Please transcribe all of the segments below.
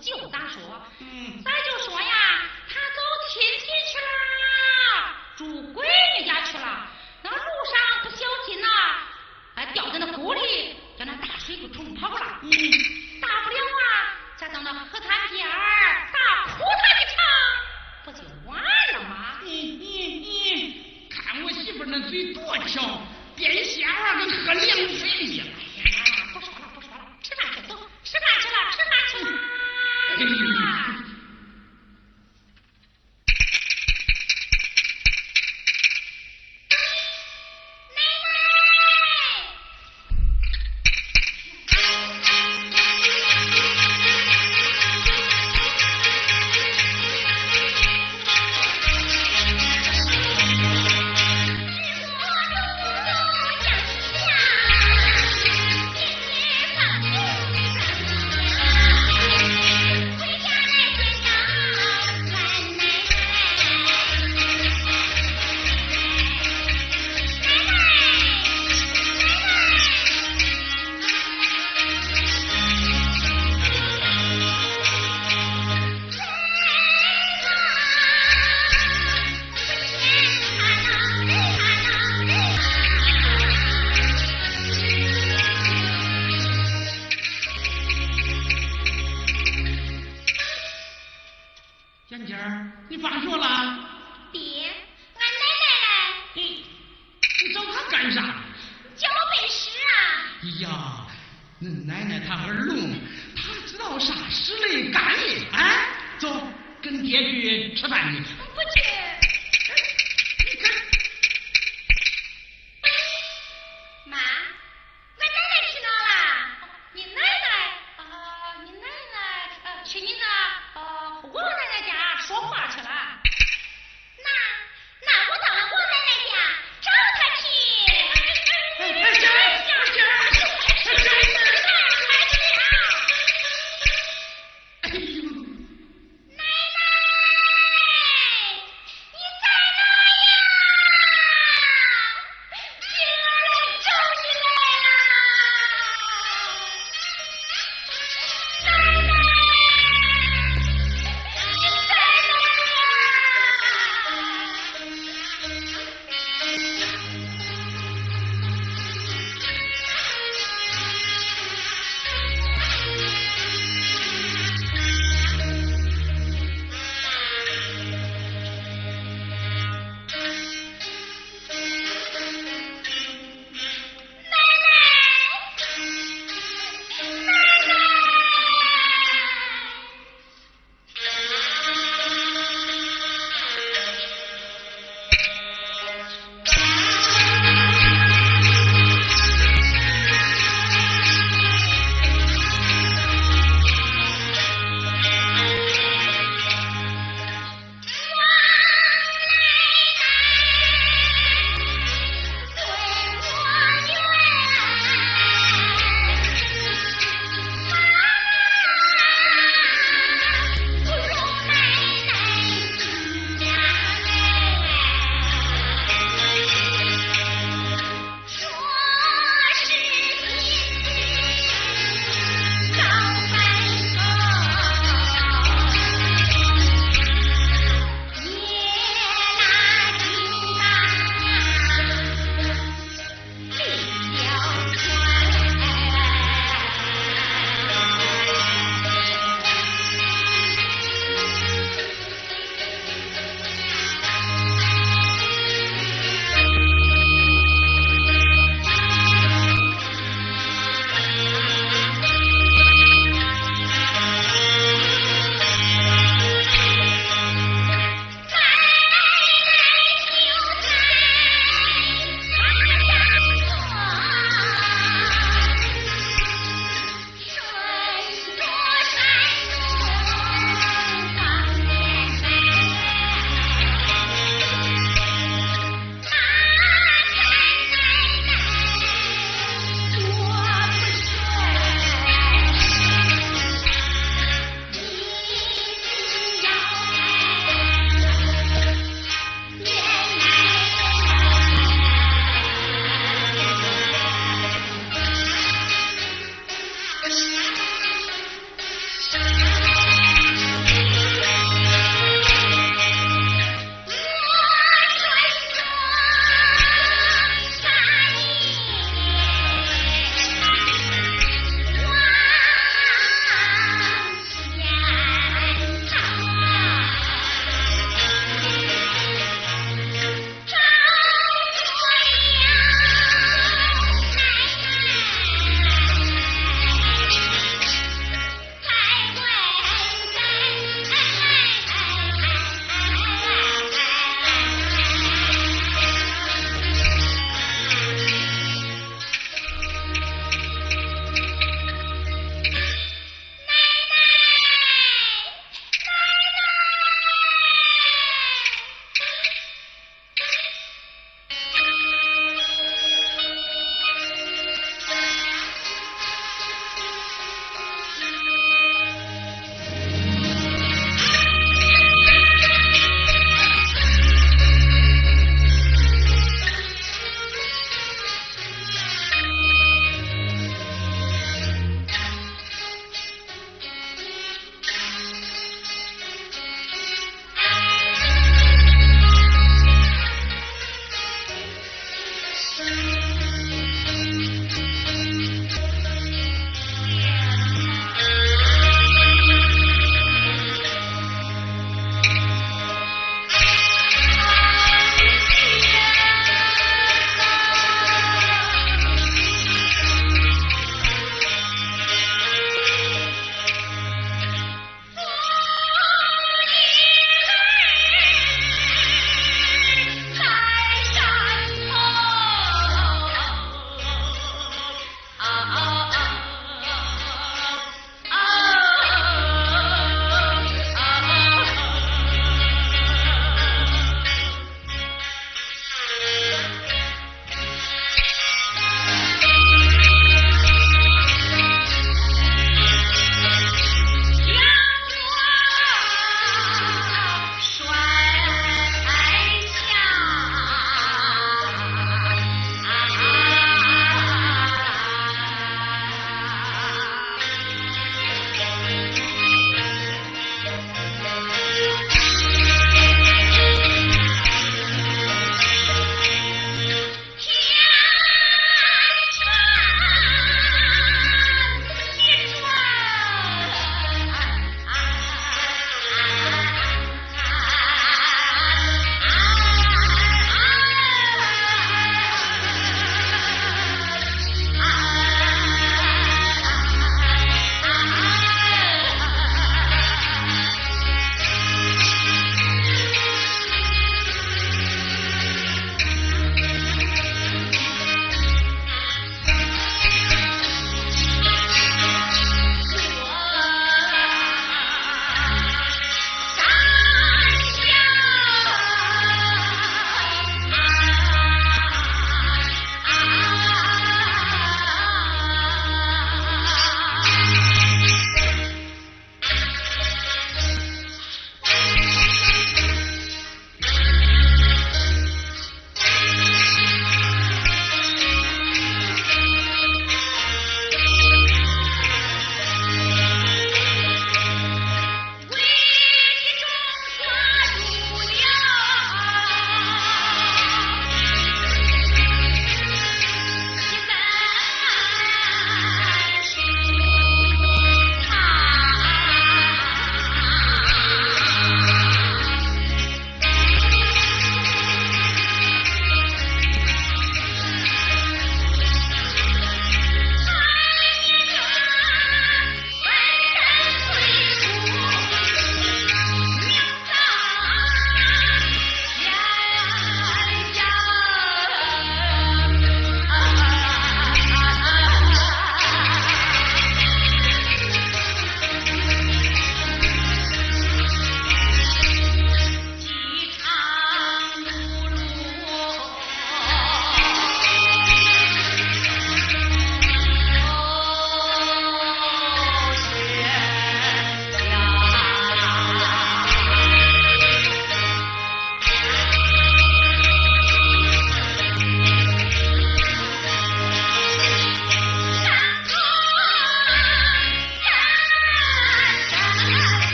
就当说，再就说呀，他走亲戚去了，住闺女家去了，那路上不小心呐，哎，掉在那沟里，叫那大水给冲跑了。大不了啊，再到那河滩边儿大哭他一场，不就完了吗？你看我媳妇那嘴多巧，变仙儿跟喝凉水一样。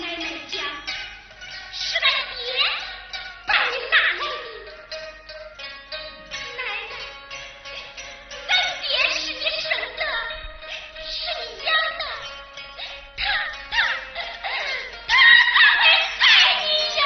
奶奶讲，是俺爹把你拉来的。奶奶，俺爹是你生的，是你养的，他会害你呀！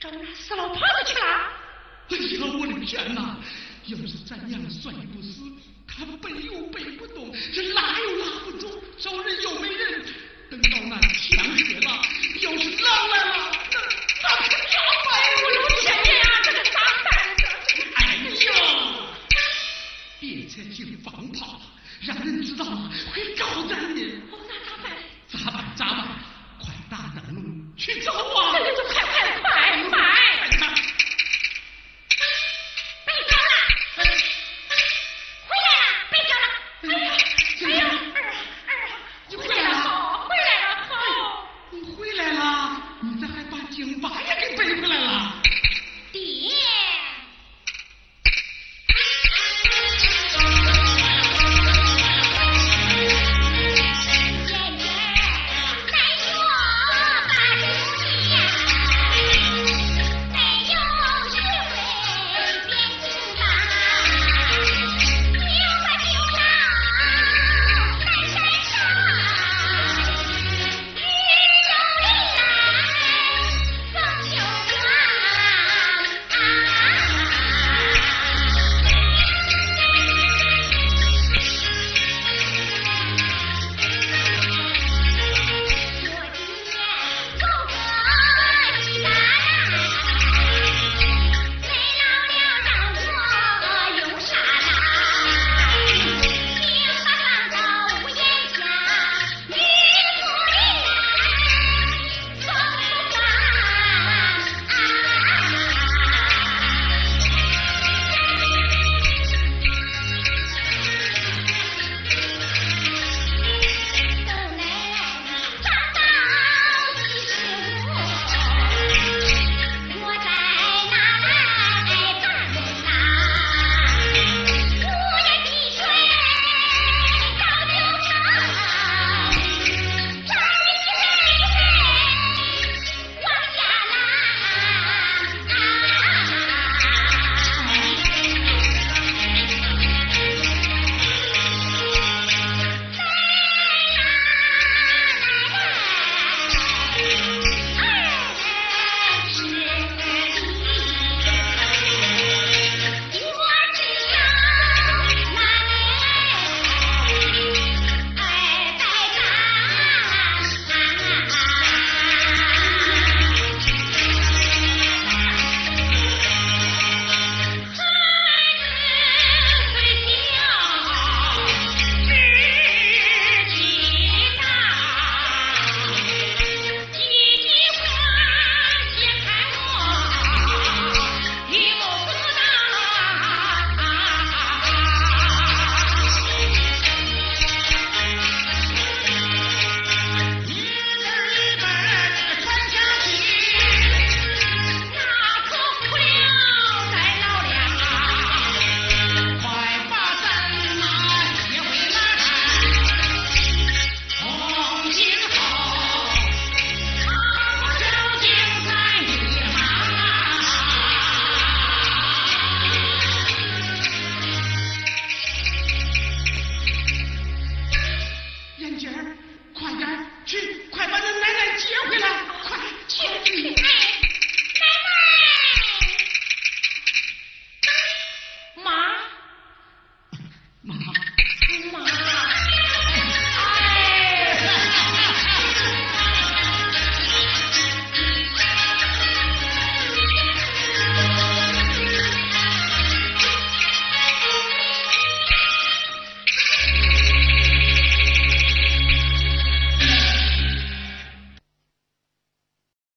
找那死老婆子去了。哎呀，我的天哪！要是咱娘算不死，她背又背不动，这拉又拉不住，找人又没人。等到那天黑了，要是狼来了，